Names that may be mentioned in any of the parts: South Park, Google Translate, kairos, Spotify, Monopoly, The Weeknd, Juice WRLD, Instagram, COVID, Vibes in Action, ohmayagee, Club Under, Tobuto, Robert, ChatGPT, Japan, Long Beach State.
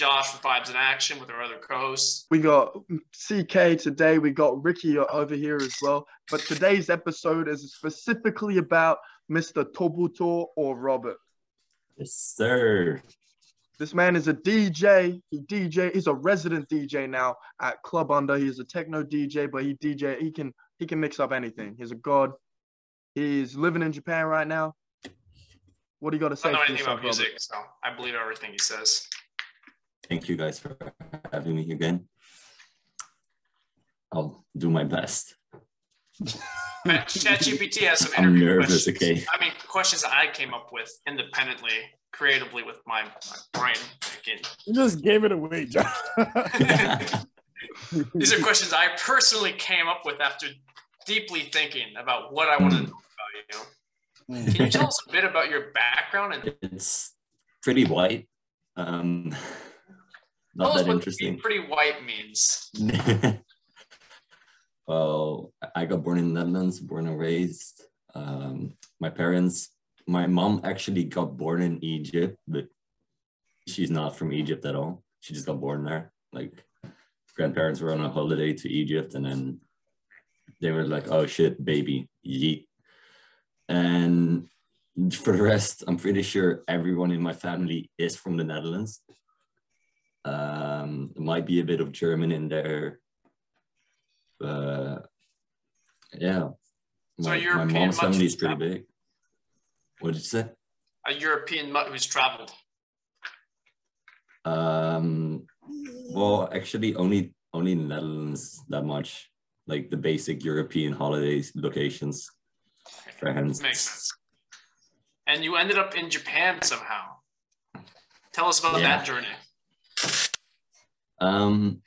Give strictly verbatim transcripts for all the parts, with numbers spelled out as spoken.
Josh with Vibes in Action with our other co-hosts. We got C K today. We got Ricky over here as well. But today's episode is specifically about Mister Tobuto or Robert. Yes, sir. This man is a D J. He D J. He's a resident D J now at Club Under. He's a techno D J, but he D J. He can he can mix up anything. He's a god. He's living in Japan right now. What do you got to say? I don't know anything about music, so I believe everything he says. Thank you guys for having me again. I'll do my best. ChatGPT has some interview I'm nervous, questions. Okay. I mean, questions I came up with independently, creatively with my, my brain. Again. You just gave it away, John. These are questions I personally came up with after deeply thinking about what I want to know about you. Can you tell us a bit about your background? And it's pretty white. Um, not that interesting. Pretty white means. Well, I got born in Netherlands, born and raised. Um, my parents, my mom actually got born in Egypt, but she's not from Egypt at all. She just got born there. Like, grandparents were on a holiday to Egypt, and then they were like, oh shit, baby, yeet. And for the rest, I'm pretty sure everyone in my family is from the Netherlands. Um, might be a bit of German in there. Uh, yeah. My, so my mom's family is pretty big. What did you say? A European mutt who's traveled. Um, well, actually, only only in the Netherlands that much. Like the basic European holidays locations. Okay. Makes sense. And you ended up in Japan somehow. Tell us about yeah. that journey. Um,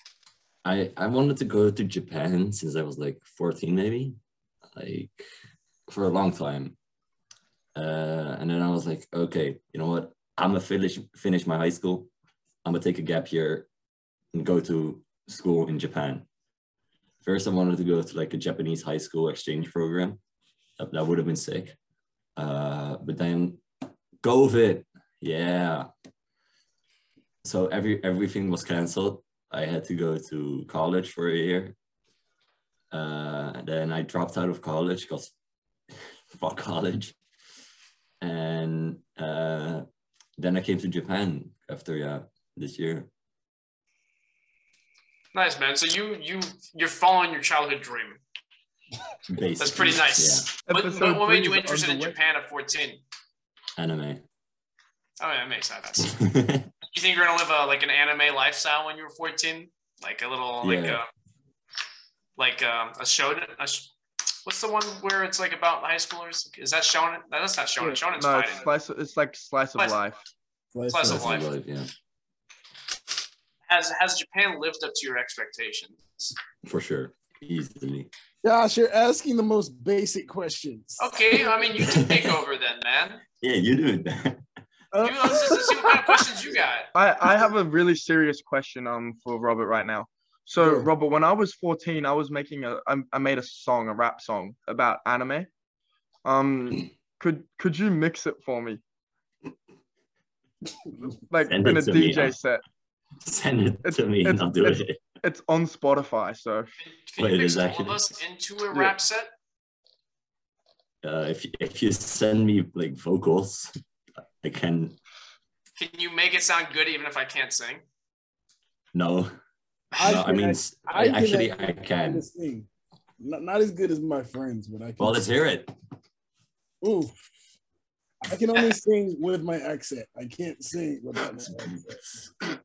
I I wanted to go to Japan since I was like fourteen, maybe, like for a long time. Uh, and then I was like, okay, you know what? I'm gonna finish finish my high school. I'm gonna take a gap year and go to school in Japan. First, I wanted to go to like a Japanese high school exchange program. That, that would have been sick. Uh, but then COVID, yeah. So every everything was canceled. I had to go to college for a year. Uh, then I dropped out of college because fuck college. And uh, then I came to Japan after yeah, this year. Nice, man. So you you you're following your childhood dream. Basically, that's pretty nice. Yeah. What, what, what made you interested in Japan at fourteen? Anime. Oh, yeah, that makes sense. You think you're gonna live a, like an anime lifestyle when you were fourteen? Like a little yeah. like a like um, a shonen. A sh what's the one where it's like about high schoolers? Is that shonen? No, that's not shonen. Yeah. Shonen's no, fighting. Slice, it's like slice, slice of life. Slice, slice of life. life yeah. Has, has Japan lived up to your expectations? For sure, easily. Josh, you're asking the most basic questions. Okay, I mean, you can take over then, man. Yeah, you do it then. Uh, you know, let's, let's see what kind of questions you got. I, I have a really serious question um for Robert right now. So, yeah. Robert, when I was fourteen, I was making a, I, I made a song, a rap song about anime. Um, could could you mix it for me? Like Send in a D J me, set. Send it it's, to me and I'll do it's, it. It's on Spotify, so. Can, can Wait, you mix all of us into a rap yeah. set? Uh, if, if you send me like vocals, I can. Can you make it sound good even if I can't sing? No. I, no, I mean, I, I actually I can. Sing. Not, not as good as my friends, but I can. Well, let's hear it. Ooh. I can only sing with my accent. I can't sing without my accent.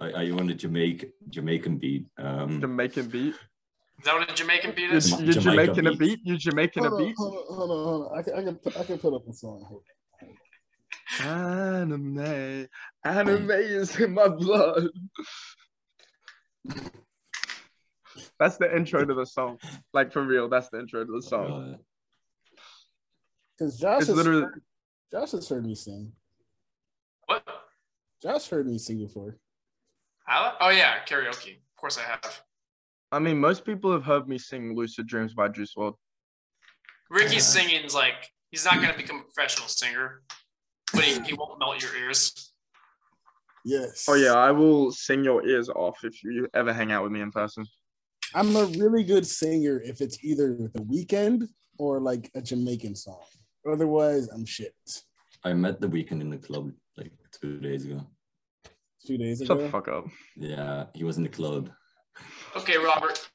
Are you on the Jamaican Jamaican beat? Um, Jamaican beat. Is that what a Jamaican beat is? You're, you're Jamaican Jamaica a beat. You're Jamaican hold a beat. On, hold on, hold on, hold on. I can, I can, I can put up a song. Anime, anime is in my blood. That's the intro to the song. Like for real, that's the intro to the song. Because Josh it's has literally. Heard, Josh has heard me sing. What? Josh heard me sing before. How? Oh, yeah, karaoke. Of course I have. I mean, most people have heard me sing Lucid Dreams by Juice world. Ricky's yeah. singing's like, he's not going to become a professional singer, but he, he won't melt your ears. Yes. Oh, yeah. I will sing your ears off if you ever hang out with me in person. I'm a really good singer if it's either The Weeknd or like a Jamaican song. Otherwise, I'm shit. I met The Weeknd in the club like two days ago. Two days ago? Shut the fuck up. Yeah, he was in the club. Okay, Robert.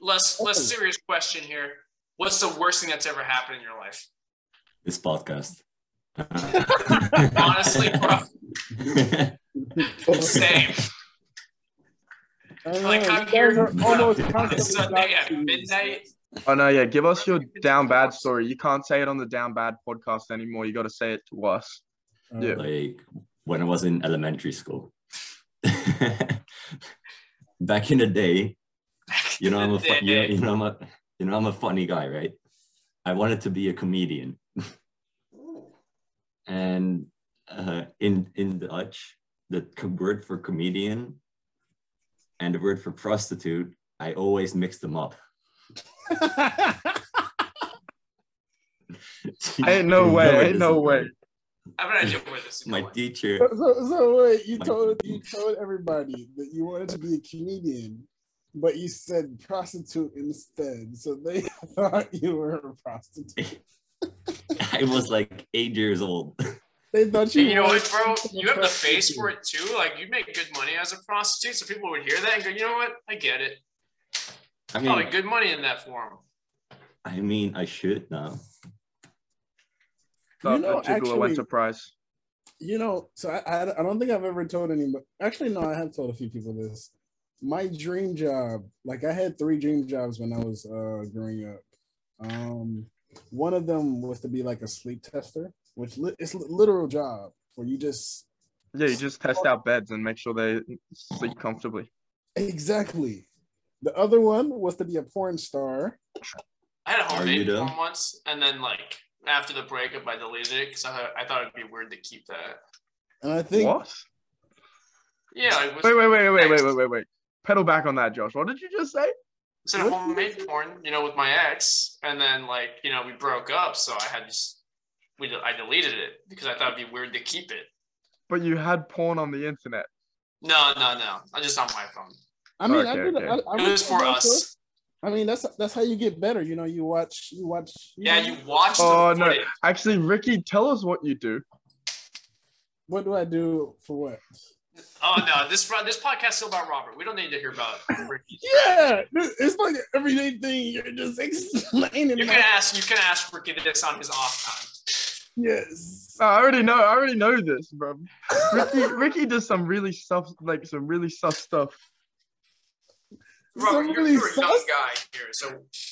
Less, less serious question here. What's the worst thing that's ever happened in your life? This podcast. Honestly, bro. Same. Like, I'm here almost on Sunday at midnight. Oh, no, yeah. Give us your down bad story. You can't say it on the down bad podcast anymore. You got to say it to us. Um, yeah. Like, when I was in elementary school. Back in the day, you know, I'm a fu- you know, you know, I'm a, you know, I'm a funny guy, right? I wanted to be a comedian. And uh, in, in Dutch, the word for comedian and the word for prostitute, I always mix them up. Ain't no way, ain't no way. I'm not sure where this is going. My teacher. So, so wait, you told you told everybody that you wanted to be a comedian, but you said prostitute instead, so they thought you were a prostitute. I was like eight years old. They thought you. And you know what, bro? You have the face for it too. Like, you make good money as a prostitute, so people would hear that and go, "You know what? I get it." I mean, probably good money in that form. I mean, I should now. You know, actually, enterprise. You know, so I, I I don't think I've ever told anybody. Actually, no, I have told a few people this. My dream job, like I had three dream jobs when I was uh, growing up. Um, one of them was to be like a sleep tester, which li- it's a literal job where you just yeah, you just test out beds and make sure they sleep comfortably. Exactly. The other one was to be a porn star. I had a homemade one once, and then like. After the breakup, I deleted it because I, I thought it'd be weird to keep that. And I think. What? Yeah. Like, wait, wait, wait, wait, wait, wait, wait, wait. Pedal back on that, Josh. What did you just say? It's a homemade porn, you know, with my ex, and then like, you know, we broke up, so I had just we I deleted it because I thought it'd be weird to keep it. But you had porn on the internet. No, no, no. I just on my phone. I mean, okay, I did. Okay. I, I it was for us. I mean, that's that's how you get better, you know. You watch, you watch. You yeah, know? you watch. Oh no! It. Actually, Ricky, tell us what you do. What do I do for what? Oh no! This this podcast is still about Robert. We don't need to hear about Ricky. Yeah, it's like everyday thing. You're just explaining. You can ask. You can ask Ricky this on his off time. Yes, I already know. I already know this, bro. Ricky, Ricky does some really stuff, like some really sus stuff. Robert, you're, you're a young guy here, so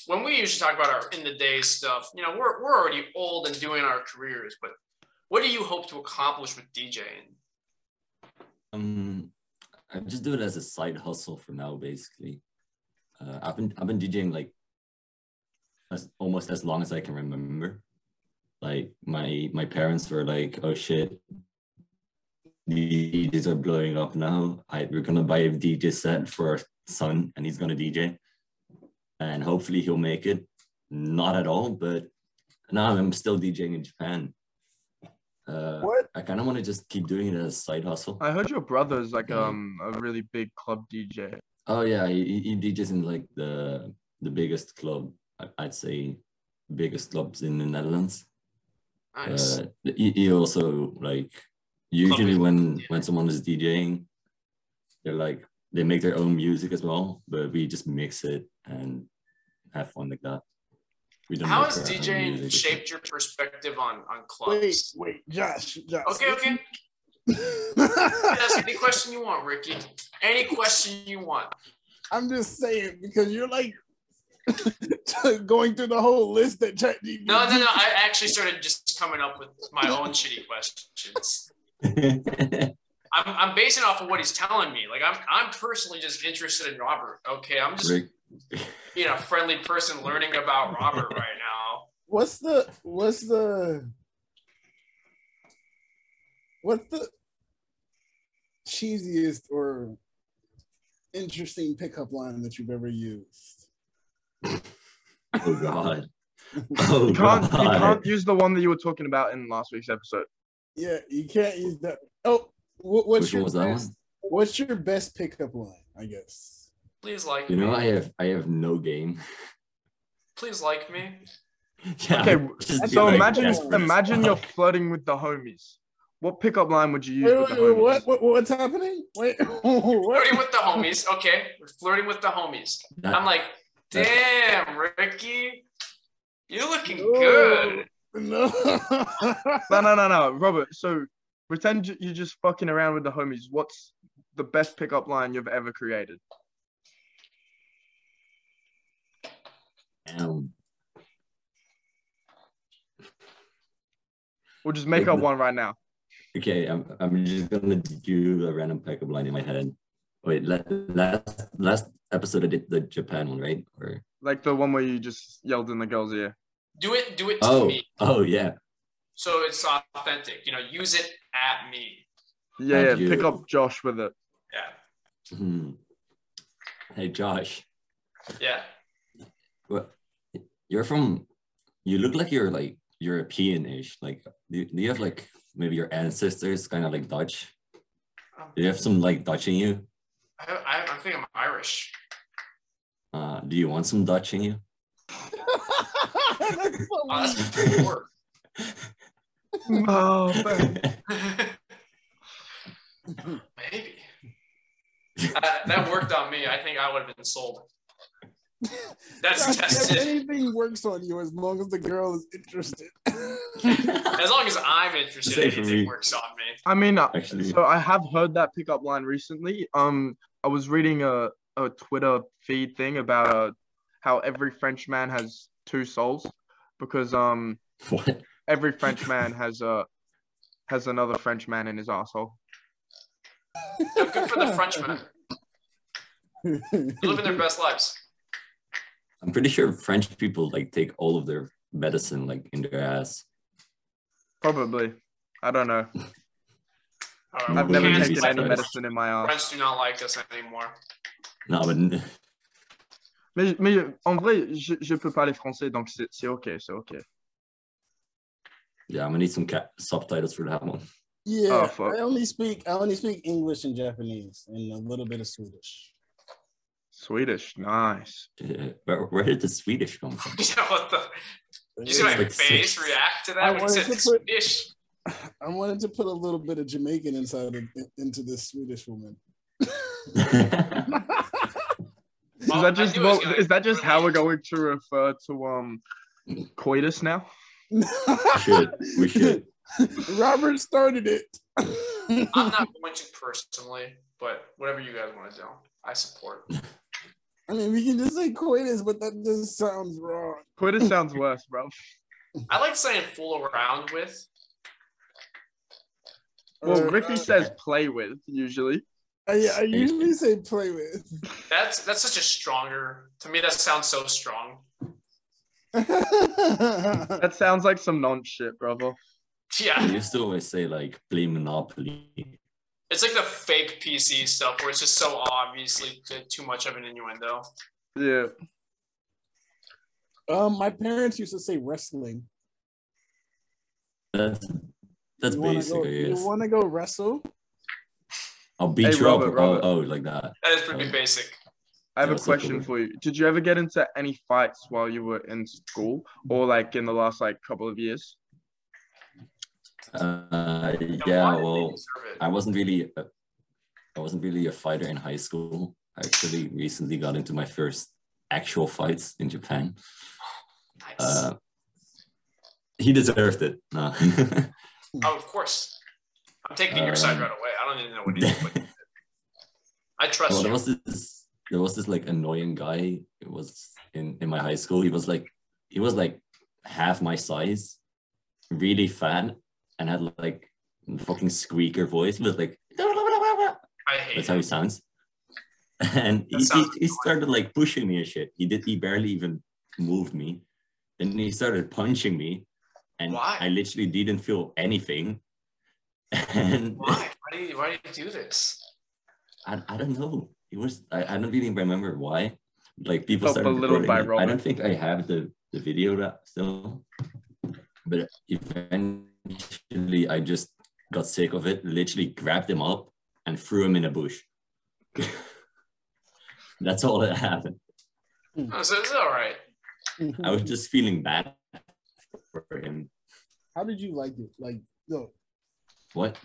when we usually talk about our in the day stuff, you know, we're we're already old and doing our careers. But what do you hope to accomplish with DJing? Um, I just do it as a side hustle for now, basically. Uh, I've been I've been DJing like as almost as long as I can remember. Like my my parents were like, "Oh shit, the D Js are blowing up now. I we're gonna buy a D J set for our son, and he's gonna D J, and hopefully he'll make it." Not at all, but now I'm still DJing in Japan. Uh, what? I kind of want to just keep doing it as a side hustle. I heard your brother's like yeah. um a really big club D J. Oh yeah, he, he D Js in like the the biggest club. I'd say biggest clubs in the Netherlands. Nice. Uh, he, he also like usually club when when someone is DJing, they're like. They make their own music as well, but we just mix it and have fun like that. We don't. How has DJing shaped your perspective on, on clubs? Wait, wait, Josh, Josh. Okay, okay. Ask any question you want, Ricky. Any question you want. I'm just saying, because you're like going through the whole list that ChatGPT. No, no, no. I actually started just coming up with my own shitty questions. I'm, I'm basing off of what he's telling me. Like, I'm I'm personally just interested in Robert. Okay, I'm just Rick. being a friendly person learning about Robert right now. What's the, what's the, what's the cheesiest or interesting pickup line that you've ever used? Oh, God. Oh, you can't, God. You can't use the one that you were talking about in last week's episode. Yeah, you can't use that. Oh. What, what's Which your one was that best, one? What's your best pickup line? I guess. Please like. You know, me. I have I have no game. Please like me. Yeah, okay, so like imagine imagine you're flirting with the homies. What pickup line would you use? Wait, with wait, the homies? What, what what's happening? Wait, what? Flirting with the homies. Okay, we're flirting with the homies. That, I'm like, damn, Ricky, you're looking no, good. No. no, no, no, no, Robert. So pretend you're just fucking around with the homies. What's the best pickup line you've ever created? Um. We'll just make up one right now. Okay, I'm I'm just gonna do a random pickup line in my head. Wait, last last episode I did the Japan one, right? Or like the one where you just yelled in the girl's ear. Do it, do it to oh, me. Oh yeah. So it's authentic, you know. Use it at me. Yeah, yeah pick up Josh with it. Yeah. Hmm. Hey Josh. Yeah. What? You're from? You look like you're like. European-ish, like do, do you have like maybe your ancestors kind of like Dutch? Do you have some like Dutch in you? I, I, I think I'm Irish. Uh, do you want some Dutch in you? That's so uh, that's poor. No, maybe uh, that worked on me. I think I would have been sold. That's tested. Anything works on you as long as the girl is interested. As long as I'm interested, anything works on me. I mean, actually, so I have heard that pickup line recently. Um, I was reading a, a Twitter feed thing about uh, how every French man has two souls because um, what? Every French man has a has another French man in his asshole. So good for the Frenchmen. They're living their best lives. I'm pretty sure French people like take all of their medicine like in their ass. Probably. I don't know. Right, I've never taken any medicine medicine in my ass. French do not like us anymore. No, but... mais, mais en vrai, je, je peux parler français, donc c'est ok, c'est ok. Yeah, I'm gonna need some ca subtitles for that one. Yeah, oh, fuck. I only speak I only speak English and Japanese and a little bit of Swedish. Swedish, nice. Yeah, but where did the Swedish come from? Yeah, what the? You see my like face six. React to that? I when wanted, to put, Swedish. I wanted to put a little bit of Jamaican inside of, into this Swedish woman. Is that just, well, gonna, is that just how we're going to refer to um coitus now? We should. We should. Robert started it. I'm not going to personally, but whatever you guys want to do, I support. I mean, we can just say coitus, but that just sounds wrong. Coitus sounds worse, bro. I like saying fool around with. Well, uh, Ricky uh, says play with, usually. I, I usually say play with. That's that's such a stronger... To me, that sounds so strong. That sounds like some non-shit, brother. Yeah. I used to always say, like, play Monopoly. It's like the fake P C stuff where it's just so obviously too much of an innuendo. Yeah. Um, my parents used to say wrestling. That's that's you basic. Go, yes. You want to go wrestle? I'll beat hey, you Robert, up. Robert. Oh, oh, like that. That is pretty oh. basic. I have yeah, a question for you. Did you ever get into any fights while you were in school, or like in the last like couple of years? Uh yeah, well, I wasn't really a, I wasn't really a fighter in high school. I actually recently got into my first actual fights in Japan. Nice. Uh, he deserved it. No. Oh, of course. I'm taking uh, your side right away. I don't even know what he did. I trust well, you. There was this, there was this like annoying guy. It was in in my high school. He was like, he was like half my size, really fat. And had like fucking squeaker voice. It was like, I hate that's how he sounds. And he, sounds he, he started like pushing me and shit. He did. He barely even moved me. Then he started punching me, and why? I literally didn't feel anything. And why? Why did you, why did you do this? I I don't know. It was I, I don't really remember why. Like people started recording it. I don't think I have the the video that still, but eventually. Actually, I just got sick of it, literally grabbed him up and threw him in a bush. That's all that happened. Oh, so it's all right. I was just feeling bad for him. How did you like it? Like, no. What?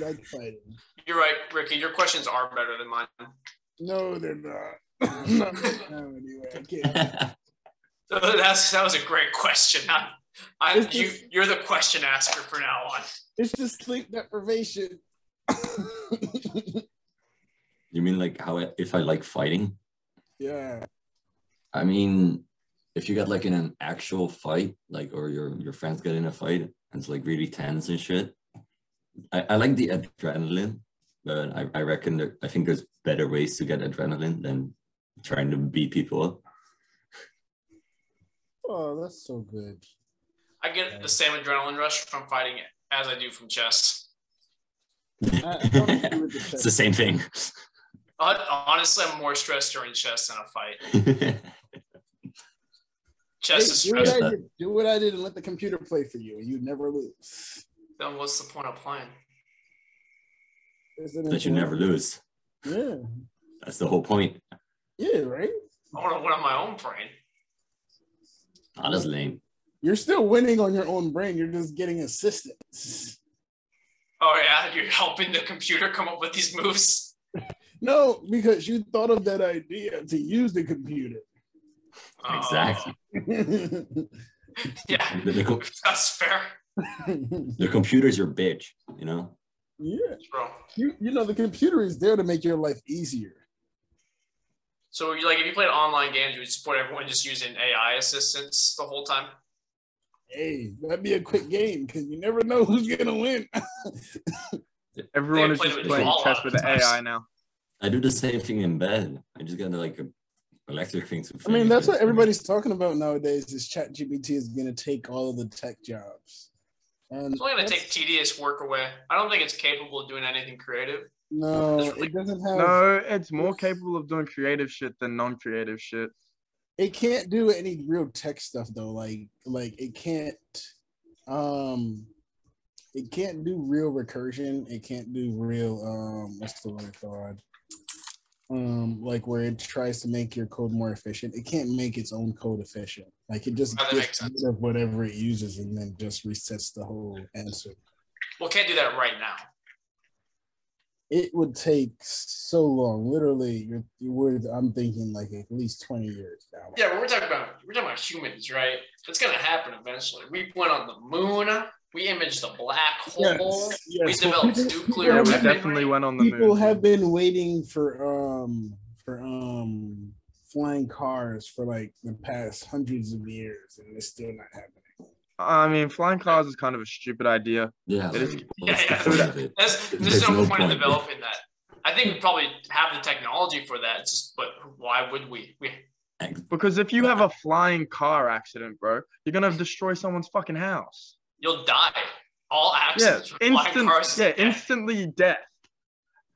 Like fighting. You're right, Ricky. Your questions are better than mine. No, they're not. No, anyway, I can't. So that's, that was a great question. I, I, you, just, you're the question asker for now on. It's just sleep deprivation. You mean like how I, if I like fighting? Yeah. I mean, if you got like in an actual fight, like, or your, your friends get in a fight and it's like really tense and shit. I, I like the adrenaline, but I, I reckon there, I think there's better ways to get adrenaline than trying to beat people up. Oh, that's so good. I get the same adrenaline rush from fighting as I do from chess. It's the same thing. Honestly, I'm more stressed during chess than a fight. Chess hey, is stressful. Do, do what I did and let the computer play for you. You'd never lose. Then what's the point of playing? That you never lose. Yeah. That's the whole point. Yeah, right? I want to win on my own brain. Oh, that's lame. You're still winning on your own brain. You're just getting assistance. Oh, yeah? You're helping the computer come up with these moves? No, because you thought of that idea to use the computer. Oh. Exactly. Yeah, the, the co that's fair. The computer's your bitch, you know? Yeah. Bro. You, you know, the computer is there to make your life easier. So, you, like, if you played online games, you would support everyone just using A I assistance the whole time? Hey, that'd be a quick game, because you never know who's going to win. Everyone is just playing chess with the A I now. I do the same thing in bed. I just got, like, a electric thing to I mean, that's what everybody's talking about nowadays, is ChatGPT is going to take all of the tech jobs. And it's only going to take tedious work away. I don't think it's capable of doing anything creative. No, it doesn't have. No, it's more capable of doing creative shit than non-creative shit. It can't do any real tech stuff though. Like, like it can't, um, it can't do real recursion. It can't do real, um, what's the word for it? Um, like where it tries to make your code more efficient. It can't make its own code efficient. Like it just gets rid of whatever it uses and then just resets the whole answer. Well, can't do that right now. It would take so long. Literally, you're, you would. I'm thinking like at least twenty years now. Yeah, but we're talking about we're talking about humans, right? It's gonna happen eventually. We went on the moon. We imaged the black hole. Yes, yes. We developed nuclear. Yeah, we definitely went on the moon. People have been waiting for um for um flying cars for like the past hundreds of years, and it's still not happening. I mean, flying cars is kind of a stupid idea. Yeah, it is. Yeah, yeah. That's, that's, there's no, no point in developing that. I think we probably have the technology for that. It's just, but why would we? we? Because if you have a flying car accident, bro, you're gonna destroy someone's fucking house. You'll die. All accidents. Yeah, instant, cars yeah instantly death.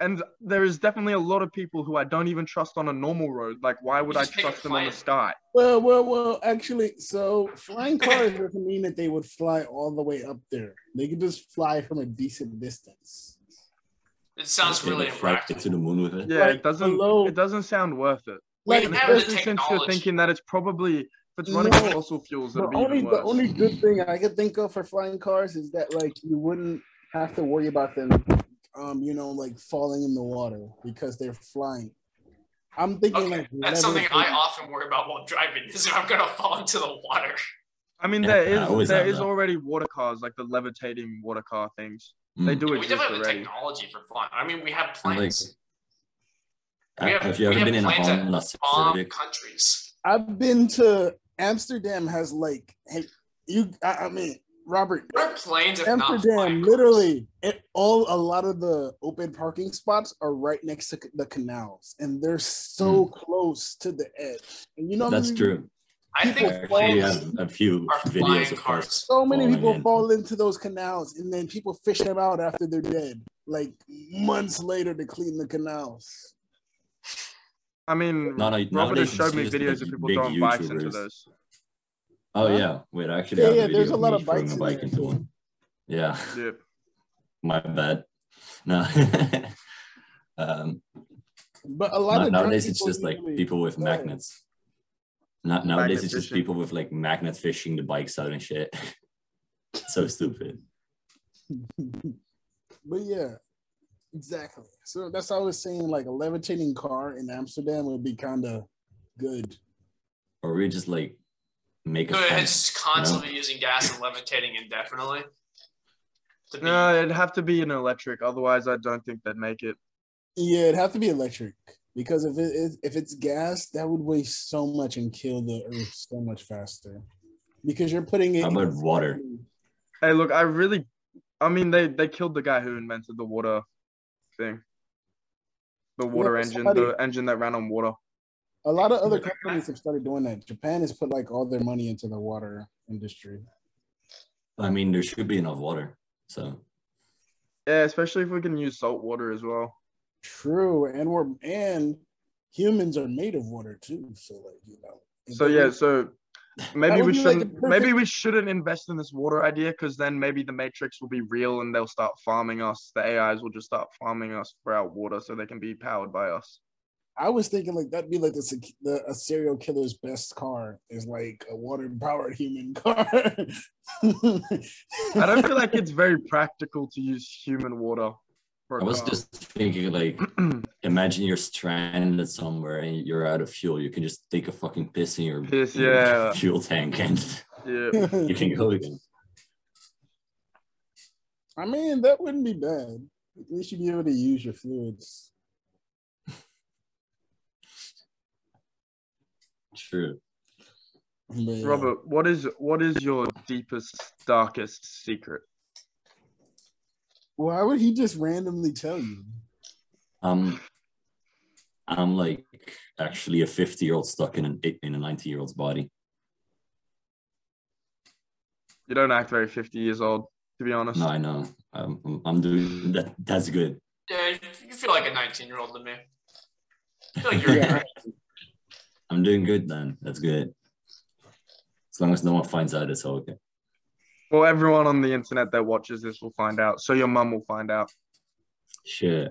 And there is definitely a lot of people who I don't even trust on a normal road. Like, why would I trust them on the sky? Well, well, well, actually, so flying cars doesn't mean that they would fly all the way up there. They could just fly from a decent distance. It sounds really impractical. To the moon with it. Yeah, like, it doesn't. Hello? It doesn't sound worth it. Like, especially since you're thinking that it's probably if it's running no, fossil fuels. The only, the only good thing I could think of for flying cars is that like you wouldn't have to worry about them. Um, you know, like falling in the water because they're flying. I'm thinking okay, like that's something I often worry about while driving is if I'm gonna fall into the water. I mean, there yeah, is there is that. already water cars, like the levitating water car things. Mm. They do yeah, exist. We definitely have technology for flying. I mean, we have planes. Like, we have, have you we ever have been planes in home, at bomb countries. I've been to Amsterdam. Has like, hey, you. I, I mean. Robert, planes Amsterdam, literally, it, all a lot of the open parking spots are right next to the canals, and they're so mm. close to the edge. And you know that's true. I think we have a few videos of cars. So many people in. fall into those canals, and then people fish them out after they're dead, like months later to clean the canals. I mean, no, no, Robert has showed me videos of people throwing YouTubers. bikes into those. Oh, huh? yeah. Wait, actually, yeah, I have yeah, a there's a lot of bikes. A bike into one. Yeah. yeah. my bad. No. um, but a lot of nowadays it's just like people with magnets. Not nowadays it's just people with like magnet fishing the bikes out and shit. So stupid. But yeah, exactly. So that's why I was saying like a levitating car in Amsterdam would be kind of good. Or we just like make a no, fence, it's just constantly you know? using gas and levitating indefinitely. No, it'd have to be an electric. Otherwise, I don't think they'd make it. Yeah, it'd have to be electric because if it if it's gas, that would waste so much and kill the earth so much faster. Because you're putting it. How about water? Hey, look, I really, I mean, they they killed the guy who invented the water thing, the water yeah, engine, the engine that ran on water. A lot of other companies have started doing that. Japan has put like all their money into the water industry. I mean, there should be enough water. So, yeah, especially if we can use salt water as well. True, and we're and humans are made of water too. So, like you know. So yeah, so maybe we shouldn't. Like maybe we shouldn't invest in this water idea because then maybe the Matrix will be real and they'll start farming us. The A Is will just start farming us for our water so they can be powered by us. I was thinking like that'd be like the, the a serial killer's best car is like a water powered human car. I don't feel like it's very practical to use human water. For I was car. just thinking like, imagine you're stranded somewhere and you're out of fuel. You can just take a fucking piss in your, piss, in yeah. your fuel tank and yeah. you can go again. I mean, that wouldn't be bad. You should be able to use your fluids. True. Yeah. Robert, what is what is your deepest, darkest secret? Why would he just randomly tell you? Um, I'm like actually a fifty-year-old stuck in an in a ninety-year-old's body. You don't act very fifty years old, to be honest. No, I know. I'm I'm doing that. That's good. Yeah, you feel like a nineteen-year-old to me. I feel like you're. Yeah. I'm doing good then. That's good. As long as no one finds out, it's all okay. Well, everyone on the internet that watches this will find out. So your mum will find out. Sure.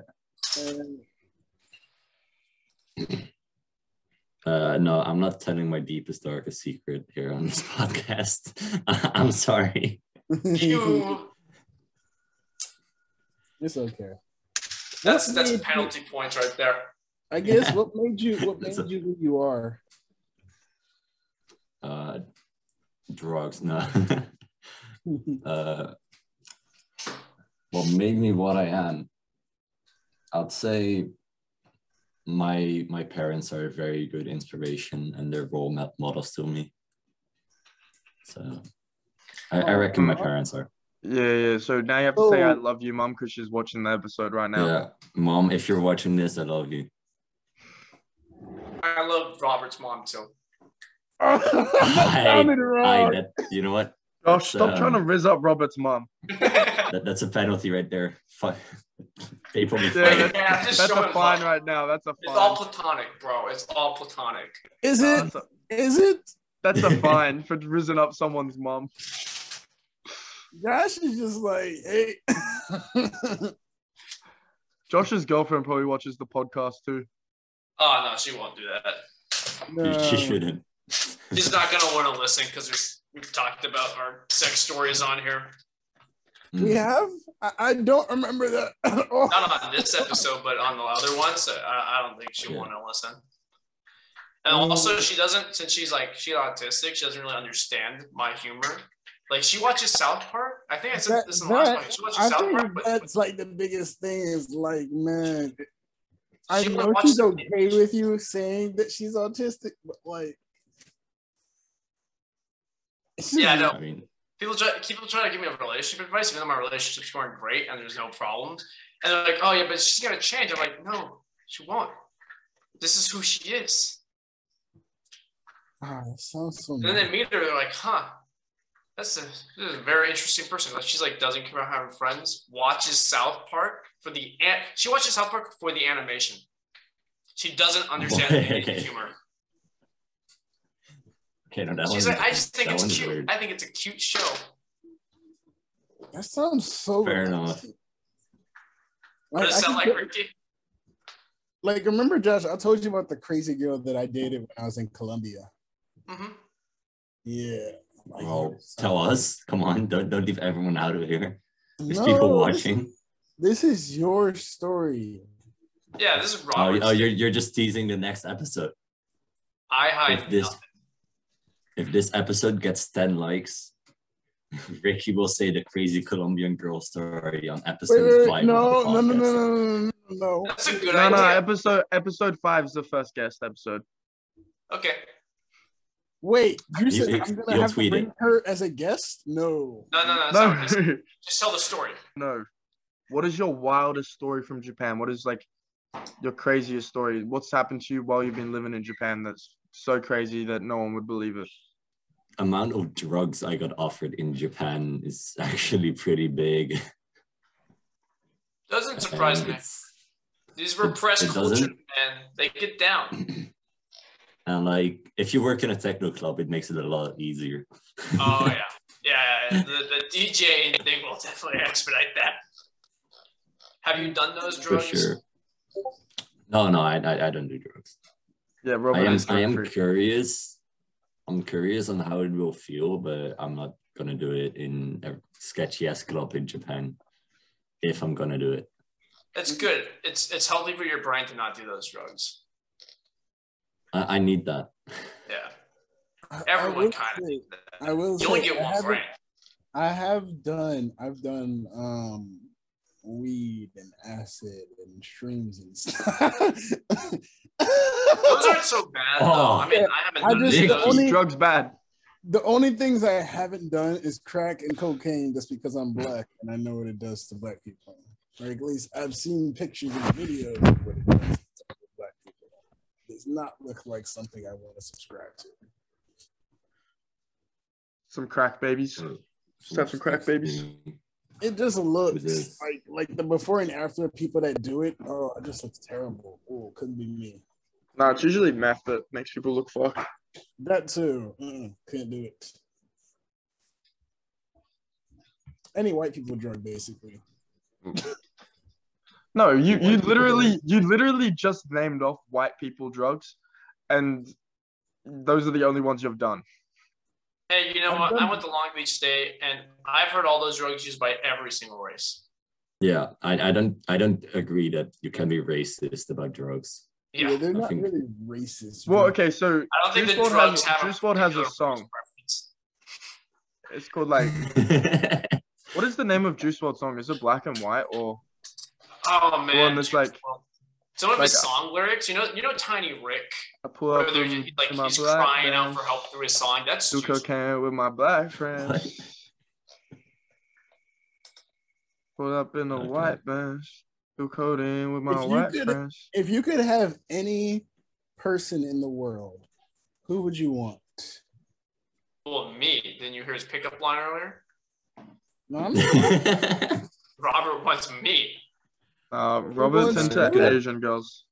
Uh, no, I'm not telling my deepest, darkest secret here on this podcast. I'm sorry. You... It's okay. That's that's penalty points right there. I guess what made you what made you who you are? Uh, drugs, no. uh, what made me what I am? I'd say my my parents are a very good inspiration, and they're role models to me. So I, I reckon my parents are. Yeah, yeah. So now you have to oh. say I love you, Mom, because she's watching the episode right now. Yeah, Mom, if you're watching this, I love you. I love Robert's mom too. I, I, that, you know what? Oh, stop um, trying to rizz up Robert's mom. that, that's a penalty right there. They probably yeah, yeah, that's a fine right now. That's a fine. It's all platonic, bro. It's all platonic. Is it? Uh, a, is it? That's a fine for rizzing up someone's mom. Josh is just like, hey. Josh's girlfriend probably watches the podcast too. Oh, no, she won't do that. No. She shouldn't. She's not going to want to listen because we've talked about our sex stories on here. We have? I, I don't remember that at all. Not on this episode, but on the other ones. So I, I don't think she'll yeah. want to listen. And um, also, she doesn't, since she's like, she's autistic, she doesn't really understand my humor. Like, she watches South Park. I think I said that, this in the that, last one. She watches I South think Park. But, that's like the biggest thing is like, man. I she know she's okay videos. with you saying that she's autistic, but like, yeah, no. I mean, people try, people try to give me a relationship advice, even though my relationship's going great and there's no problems. And they're like, "Oh yeah, but she's gonna change." I'm like, "No, she won't. This is who she is." Ah, that sounds so. And then they meet her, they're like, "Huh, that's a, this is a very interesting person." Like, she's like doesn't care about having friends, watches South Park. For the an she watches South Park for the animation. She doesn't understand the humor. Okay, no, that She's like, I just think it's cute. Weird. I think it's a cute show. That sounds so. Fair enough. Like, does it sound like Ricky? Like, remember, Josh, I told you about the crazy girl that I dated when I was in Colombia. Mm-hmm. Yeah. Like, oh, tell us. Come on. Don't, don't leave everyone out of here. There's no, people watching. This, this is your story. Yeah, this is Robert's. Oh, oh, you're, you're just teasing the next episode. I hide if this, nothing. If this episode gets ten likes, Ricky will say the crazy Colombian girl story on episode wait, wait, five. No, no, no, no, no, no, that's a good no, idea. No, episode episode five is the first guest episode. Okay. Wait, you said you, I'm gonna have to bring it. Her as a guest? No. No, no, no. no. Just, just tell the story. No. What is your wildest story from Japan? What is like your craziest story? What's happened to you while you've been living in Japan that's so crazy that no one would believe it? Amount of drugs I got offered in Japan is actually pretty big. Doesn't surprise and me. These repressed cultures, man, they get down. And like, if you work in a techno club, it makes it a lot easier. Oh yeah, yeah. The, the D J thing will definitely expedite that. Have you done those drugs? For sure. No, no, I, I, I don't do drugs. Yeah, Robert, I am, I am curious. I'm curious on how it will feel, but I'm not gonna do it in a sketchy ass club in Japan. If I'm gonna do it, that's good. It's it's healthy for your brain to not do those drugs. I, I need that. Yeah, everyone kind of needs that. I will. You only get one brain. I have done. I've done. Um, weed and acid and shrooms and stuff. Those aren't so bad, though. Oh, I mean, I haven't I done just, the only, drugs bad. The only things I haven't done is crack and cocaine just because I'm black and I know what it does to black people. Or at least I've seen pictures and videos of what it does to black people. It does not look like something I want to subscribe to. Some crack babies. Just have some crack babies. It just looks it like like the before and after people that do it. Oh, it just looks terrible. Oh, couldn't be me. No, it's usually meth that makes people look fucked. That too. Mm-mm, can't do it. Any white people drug, basically. No, you you literally you literally just named off white people drugs, and those are the only ones you've done. Hey, you know what? I went to Long Beach State, and I've heard all those drugs used by every single race. Yeah, I, I don't, I don't agree that you can be racist about drugs. Yeah, yeah they're I not think... really racist. Well, okay, so I don't think Juice the drugs has, have. Juice world has a song. Preference. It's called like. What is the name of Juice world song? Is it Black and White or? Oh man, one that's like. Some of like, his song lyrics, you know, you know, Tiny Rick. I pull up where in, like he's crying friends. Out for help through his song. That's do cocaine with my black friends. Pull up in the okay. white bench. Do codeine with my white could, friends. If you could have any person in the world, who would you want? Well, me. Didn't you hear his pickup line earlier? No, I'm not. Robert wants me. Uh, Robert's into good. Asian girls.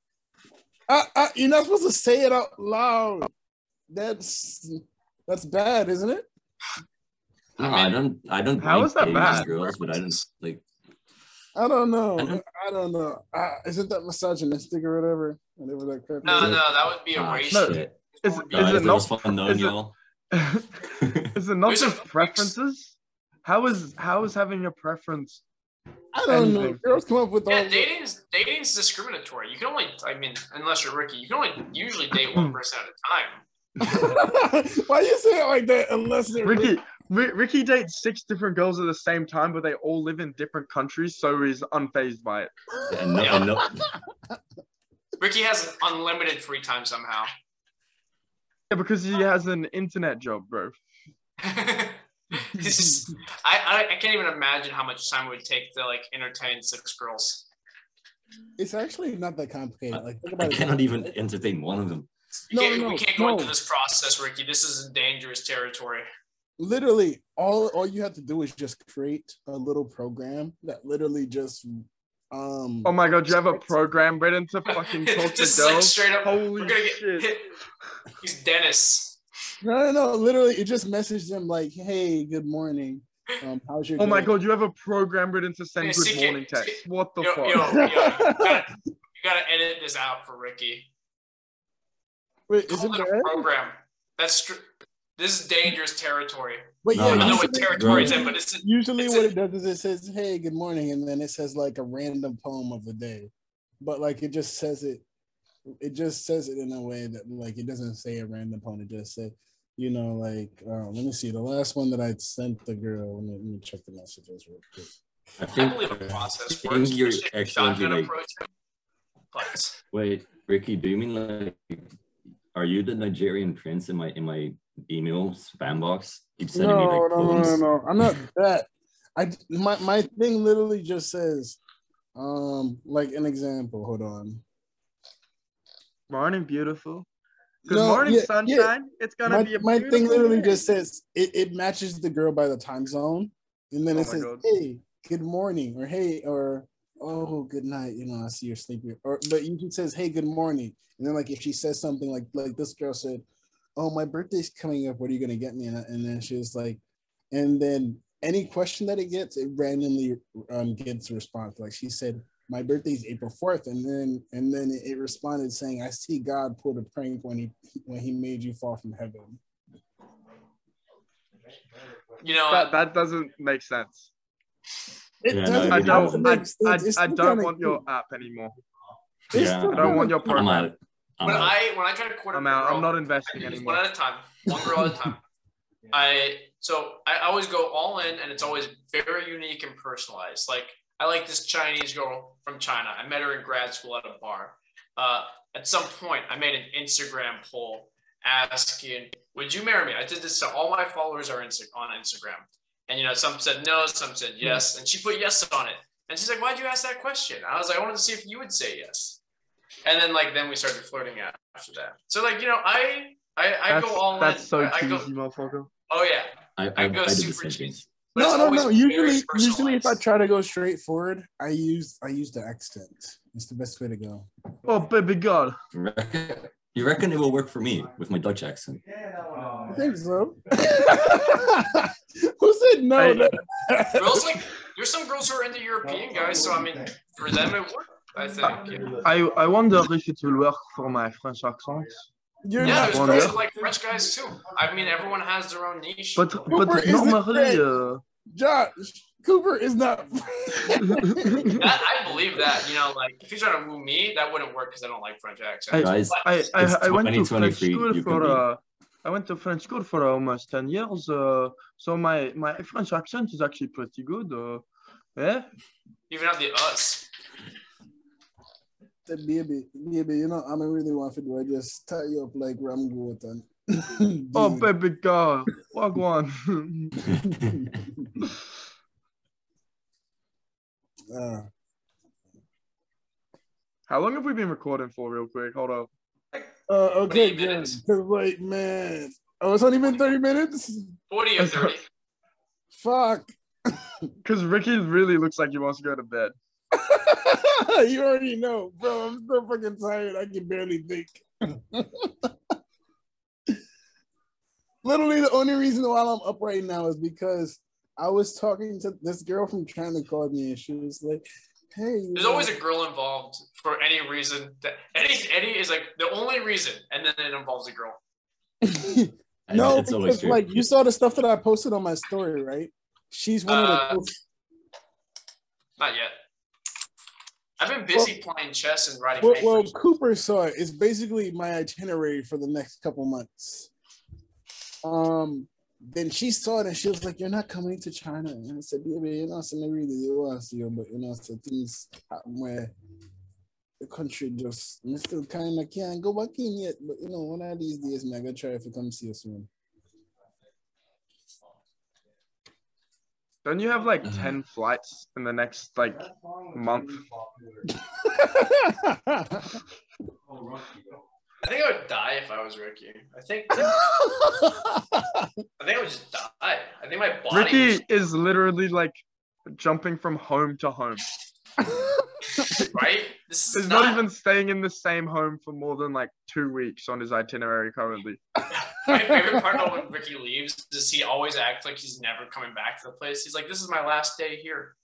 Uh, uh, you're not supposed to say it out loud. That's that's bad, isn't it? No, I don't. I don't. How is that bad? Girls, but I don't like. I don't know. I don't, I don't know. Uh, isn't that misogynistic or whatever? Whatever that crap. No, is. No, that would be a racist. No, is, is, no, is, is it not? Is it not just preferences? How is how is having a preference? I don't know. Girls come up with yeah, all dating's dating's discriminatory. You can only, I mean, unless you're Ricky, you can only usually date one person at a time. Why you say it like that? Unless you're Ricky, Ricky, Ricky dates six different girls at the same time, but they all live in different countries, so he's unfazed by it. Yeah, no, yeah. No. Ricky has unlimited free time somehow. Yeah, because he has an internet job, bro. This is, I, I I can't even imagine how much time it would take to like entertain six girls. It's actually not that complicated. Like, think about I cannot it. even entertain one of them. No, can't, no, we can't go no. into this process, Ricky. This is dangerous territory. Literally, all all you have to do is just create a little program that literally just. Um, oh my god! Do you have a program written to fucking talk to girls? Like straight up, holy we're gonna shit! Get hit. He's Dennis. No, no, no. Literally, it just messaged them like, hey, good morning. Um, how's your oh day? My god, you have a program written to send yeah, good C K, morning text. C K, what the yo, fuck? Yo, yo, you, gotta, you gotta edit this out for Ricky. Wait, is it a red? program? That's this is dangerous territory. Wait, no, yeah, I don't know what territory it's in, but it's usually it's what it does is it says, "Hey, good morning," and then it says like a random poem of the day, but like it just says it. It just says it in a way that like it doesn't say a random poem. It just says. You know, like, uh, let me see. The last one that I sent the girl, let me, let me check the messages real quick. I think I believe the process works. You're actually like, but. Wait, Ricky, do you mean like, are you the Nigerian prince in my in my email spam box? Keep sending no, me like no, no, no, no, I'm not that. I my my thing literally just says, um, like an example. Hold on. Morning, beautiful. Good no, morning, yeah, sunshine. Yeah. It's gonna my, be a my thing. Literally, day. Just says it, it matches the girl by the time zone, and then oh it says, God. "Hey, good morning," or "Hey," or "Oh, good night." You know, I see you're sleeping. Or but usually says, "Hey, good morning," and then like if she says something like like this girl said, "Oh, my birthday's coming up. What are you gonna get me?" And, and then she was like, and then any question that it gets, it randomly um, gets a response. Like she said, my birthday's April fourth, and then and then it responded saying, "I see God pulled a prank when he when he made you fall from heaven." You know that that doesn't make sense. It yeah, doesn't. I don't. I, I, I don't want your app anymore. Yeah. I don't want your program. When out. I when I try to coordinate, I'm out. I'm not investing anymore. One at a time. One girl at a time. I so I always go all in, and it's always very unique and personalized. Like. I like this Chinese girl from China. I met her in grad school at a bar. Uh, at some point, I made an Instagram poll asking, would you marry me? I did this to all my followers are on Instagram. And, you know, some said no, some said yes. And she put yes on it. And she's like, why'd you ask that question? I was like, I wanted to see if you would say yes. And then, like, then we started flirting after that. So, like, you know, I I, I go all in. That's so cheesy, motherfucker. Oh, yeah. I, I, I go I super cheesy. But no, no, no. Usually, usually, if I try to go straight forward, I use I use the accent. It's the best way to go. Oh, baby God! You reckon it will work for me with my Dutch accent? Yeah, no, I think so. Who said no? Hey. No? Girls like there's some girls who are into European guys, so I mean, for them it works. I think. Yeah. I I wonder if it will work for my French accent. You're yeah, there's girls who like French guys too. I mean, everyone has their own niche. But Cooper but normally, uh... Josh Cooper is not. that, I believe that. You know, like if you're trying to woo me, that wouldn't work because I don't like French accents. I I, I, I went to French school for uh, I went to French school for almost ten years. Uh, so my my French accent is actually pretty good. Uh, yeah. Even have the us. Baby, baby, you know, I'm really want to do. I just tie you up like Ram Gotan. Oh, baby girl, walk one. uh. How long have we been recording for, real quick? Hold up. Uh, okay, guys. Wait, man. Oh, it's only been thirty minutes? forty or thirty. Fuck. Because Ricky really looks like he wants to go to bed. You already know, bro. I'm so fucking tired. I can barely think. Literally, the only reason why I'm up right now is because I was talking to this girl from China called me, and she was like, "Hey." There's know. always a girl involved for any reason. That any any is like the only reason, and then it involves a girl. No, it's because like you saw the stuff that I posted on my story, right? She's one uh, of the. Not yet. I've been busy well, playing chess and writing well, papers. Well, Cooper saw it. It's basically my itinerary for the next couple months. Um, then she saw it and she was like, "You're not coming to China." And I said, "Baby, you know, so maybe you ask you, but you know, so things happen where the country just I still kind of can't go back in yet. But you know, one of these days, man, I'm gonna try if you come see us soon." Don't you have like uh-huh. ten flights in the next like month? I think I would die if I was Ricky. I think I think I would just die. I think my body Ricky was... is literally like jumping from home to home. Right? This is not... not even staying in the same home for more than like two weeks on his itinerary currently. My favorite part of when Ricky leaves is he always acts like he's never coming back to the place. He's like, this is my last day here.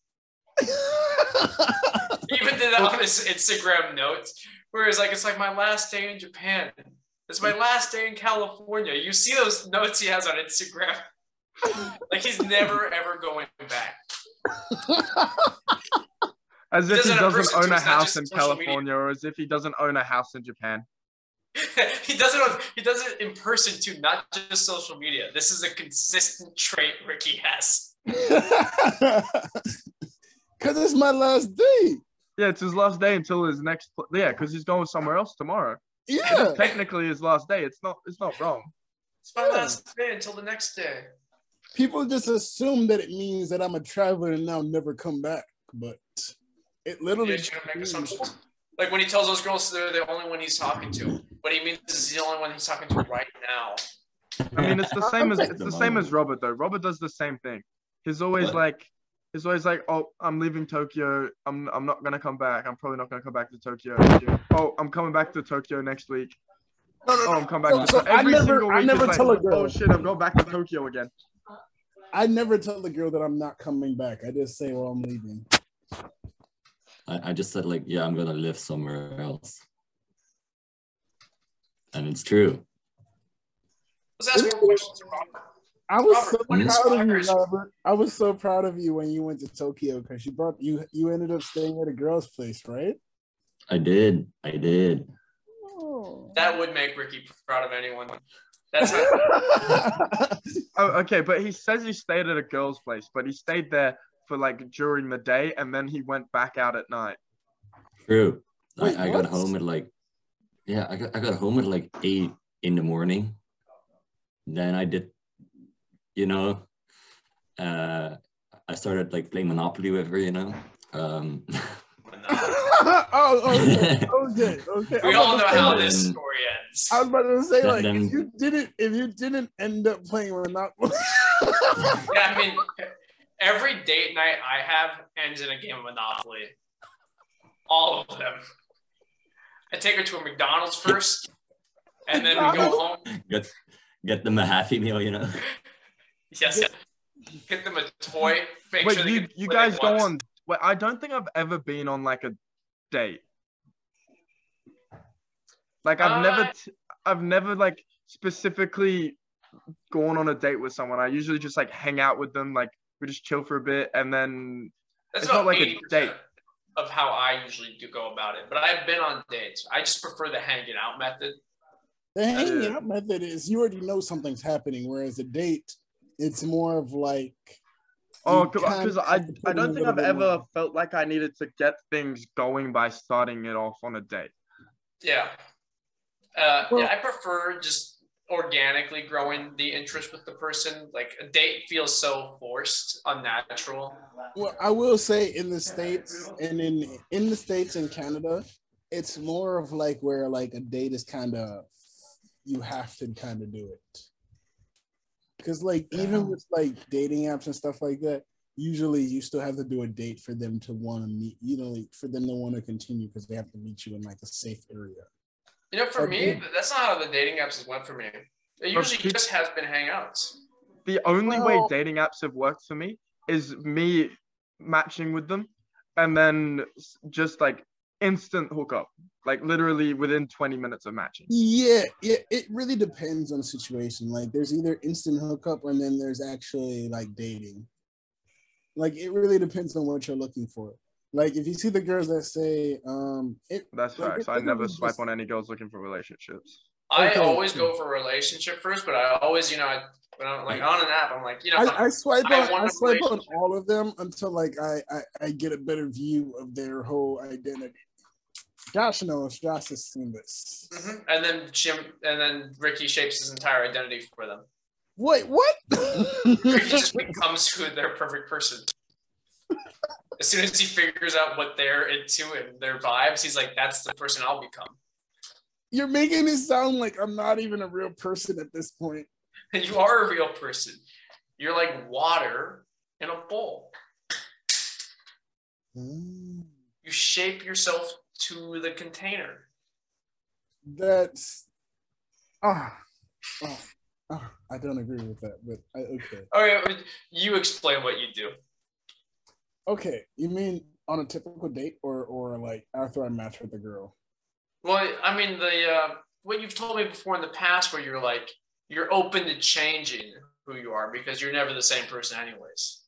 Even did that on his Instagram notes, where it's like, it's like my last day in Japan. It's my last day in California. You see those notes he has on Instagram. Like he's never ever going back. As if he doesn't own a house in California, or as if he doesn't own a house in Japan. He doesn't own, he does it in person too, not just social media. This is a consistent trait Ricky has. Because it's my last day. Yeah, it's his last day until his next. Pl- yeah, because he's going somewhere else tomorrow. Yeah, it's technically his last day. It's not. It's not wrong. It's my yeah. last day until the next day. People just assume that it means that I'm a traveler and I'll never come back. But it literally. You're trying to make assumptions. Like when he tells those girls they're the only one he's talking to. What he means is he's the only one he's talking to right now. I mean, it's the same as it's the same as Robert though. Robert does the same thing. He's always what? like. It's always like, oh, I'm leaving Tokyo. I'm I'm not gonna come back. I'm probably not gonna come back to Tokyo. Oh, I'm coming back to Tokyo next week. No, no, no. Oh, I'm coming back. No, to so Tokyo. Every I never, single week I never tell like, a girl. Oh shit, I'm going back to Tokyo again. I never tell the girl that I'm not coming back. I just say, well, I'm leaving. I, I just said like, yeah, I'm gonna live somewhere else, and it's true. Let's ask more questions, Robert. I was Robert, so proud of you, Robert. I was so proud of you when you went to Tokyo because you brought you you ended up staying at a girl's place, right? I did. I did. Oh. That would make Ricky proud of anyone. That's how- oh, okay, but he says he stayed at a girl's place, but he stayed there for like during the day and then he went back out at night. True. Wait, I, I got home at like yeah, I got I got home at like eight in the morning. Then I did You know, uh, I started like playing Monopoly with her. You know, um, oh, okay, okay, okay. We all know how this story ends. I was about to say, like, then, if you didn't, if you didn't end up playing Monopoly, yeah, I mean, every date night I have ends in a game of Monopoly. All of them. I take her to a McDonald's first, and then we go home. Get, get them a Happy Meal, you know. Yes, get them a toy. Make Wait, sure you, you guys go on. Wait, I don't think I've ever been on like a date. Like I've uh, never, t- I've never like specifically gone on a date with someone. I usually just like hang out with them. Like we just chill for a bit, and then that's it's about not like a date. Of how I usually do go about it, but I've been on dates. I just prefer the hanging out method. The hanging uh, out method is you already know something's happening, whereas a date. It's more of like... Oh, because I, I don't think I've ever more. felt like I needed to get things going by starting it off on a date. Yeah. Uh, well, yeah, I prefer just organically growing the interest with the person. Like, a date feels so forced, unnatural. Well, I will say in the States and in, in the States and Canada, it's more of like where like a date is kind of... You have to kind of do it. Because, like, even with, like, dating apps and stuff like that, usually you still have to do a date for them to want to meet, you know, like, for them to want to continue because they have to meet you in, like, a safe area. You know, for okay. me, that's not how the dating apps has went for me. It usually people, just has been hangouts. The only well, way dating apps have worked for me is me matching with them and then just, like, instant hookup, like literally within twenty minutes of matching. Yeah, yeah, it really depends on the situation. Like there's either instant hookup and then there's actually like dating. Like it really depends on what you're looking for. Like if you see the girls that say, um, it, that's like, facts. I never swipe just... on any girls looking for relationships. I okay. always go for relationship first, but I always, you know, I, when I'm like on an app, I'm like, you know, I, I swipe I on, I swipe on all of them until like I, I, I get a better view of their whole identity. Josh knows. Josh has seen this. Mm-hmm. And then Jim, and then Ricky shapes his entire identity for them. Wait, what? Ricky just becomes who their perfect person. As soon as he figures out what they're into and their vibes, he's like, "That's the person I'll become." You're making me sound like I'm not even a real person at this point. You are a real person. You're like water in a bowl. Mm. You shape yourself to the container. That's ah, oh, oh. Oh, I don't agree with that, but I, okay. Okay, you explain what you do. Okay, you mean on a typical date, or or like after I match with a girl? Well, I mean the uh, what you've told me before in the past, where you're like you're open to changing who you are because you're never the same person, anyways.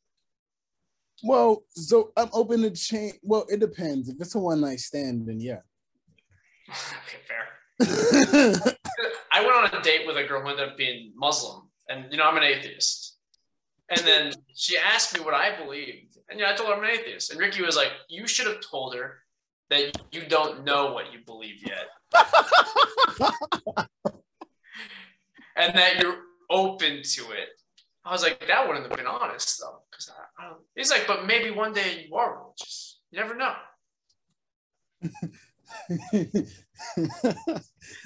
Well, so I'm open to change. Well, it depends. If it's a one night stand, then yeah. Okay, fair. I went on a date with a girl who ended up being Muslim, and you know I'm an atheist. And then she asked me what I believed, and you know, I told her I'm an atheist. And Ricky was like, "You should have told her that you don't know what you believe yet, and that you're open to it." I was like, "That wouldn't have been honest, though." Because I, I don't. He's like, "But maybe one day you are religious. You never know."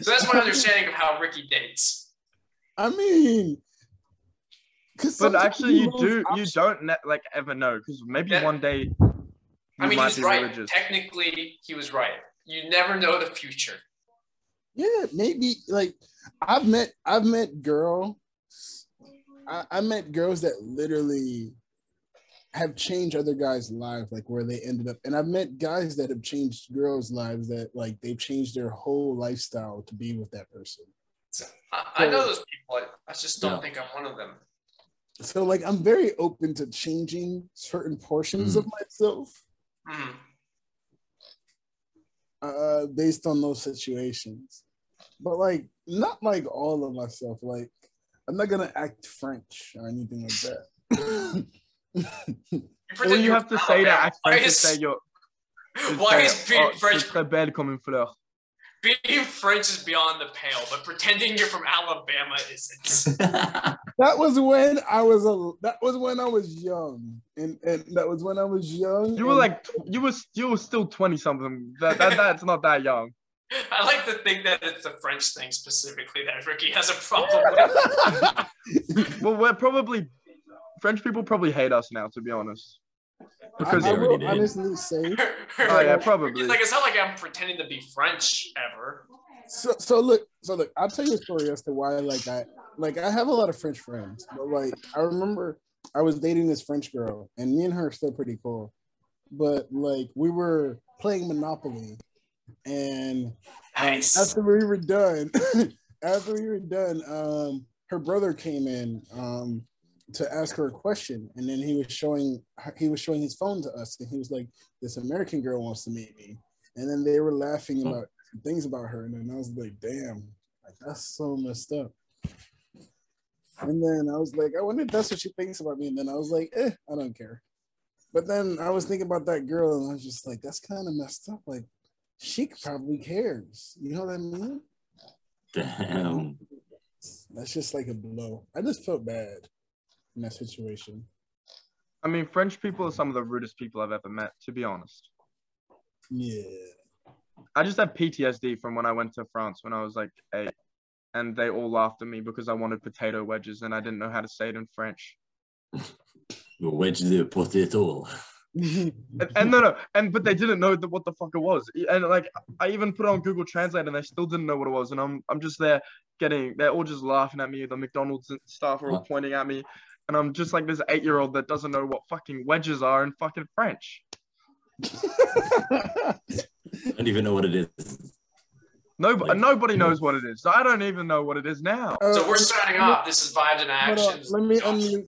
So that's my understanding of how Ricky dates. I mean, but actually, you do options. You don't ne- like ever know because maybe yeah. one day. You I mean, he's right. Religious. Technically, he was right. You never know the future. Yeah, maybe like I've met I've met girls. I, I met girls that literally have changed other guys' lives, like where they ended up. And I've met guys that have changed girls' lives that like they've changed their whole lifestyle to be with that person. So, I, I know those people. I, I just don't yeah. think I'm one of them. So like I'm very open to changing certain portions mm. of myself mm. uh, based on those situations. But like not like all of myself. Like I'm not gonna act French or anything like that. All you have to say to act French is say you're. Why is being French? It's très belle comme une fleur. Being French is beyond the pale, but pretending you're from Alabama isn't. That was when I was a. That was when I was young, and, and that was when I was young. You were like, you were you were still twenty something. That, that that's not that young. I like to think that it's the French thing specifically that Ricky has a problem with. Well, we're probably French people probably hate us now, to be honest. Because I, I will honestly say, oh yeah, probably. It's like it's not like I'm pretending to be French ever. So, so look, so look, I'll tell you a story as to why, like I, like I have a lot of French friends, but like I remember I was dating this French girl, and me and her are still pretty cool, but like we were playing Monopoly, and nice. um, after we were done, after we were done, um, her brother came in, um. to ask her a question, and then he was showing he was showing his phone to us, and he was like, "This American girl wants to meet me," and then they were laughing about things about her, and then I was like, "Damn, like that's so messed up." And then I was like, "I wonder if that's what she thinks about me." And then I was like, "Eh, I don't care." But then I was thinking about that girl, and I was just like, "That's kind of messed up. Like, she probably cares." You know what I mean? Damn. That's just like a blow. I just felt bad in that situation. I mean, French people are some of the rudest people I've ever met, to be honest. Yeah. I just have P T S D from when I went to France when I was like eight, and they all laughed at me because I wanted potato wedges and I didn't know how to say it in French. Wedge the potato. and, and no, no, and but they didn't know the, what the fuck it was, and like I even put it on Google Translate, and they still didn't know what it was, and I'm I'm just there getting, they're all just laughing at me. The McDonald's staff are all pointing at me. And I'm just like this eight-year-old that doesn't know what fucking wedges are in fucking French. I don't even know what it is. Nobody, like, nobody knows what it is. So I don't even know what it is now. Uh, so we're starting off. This is Vibes in Action. Let me unmute.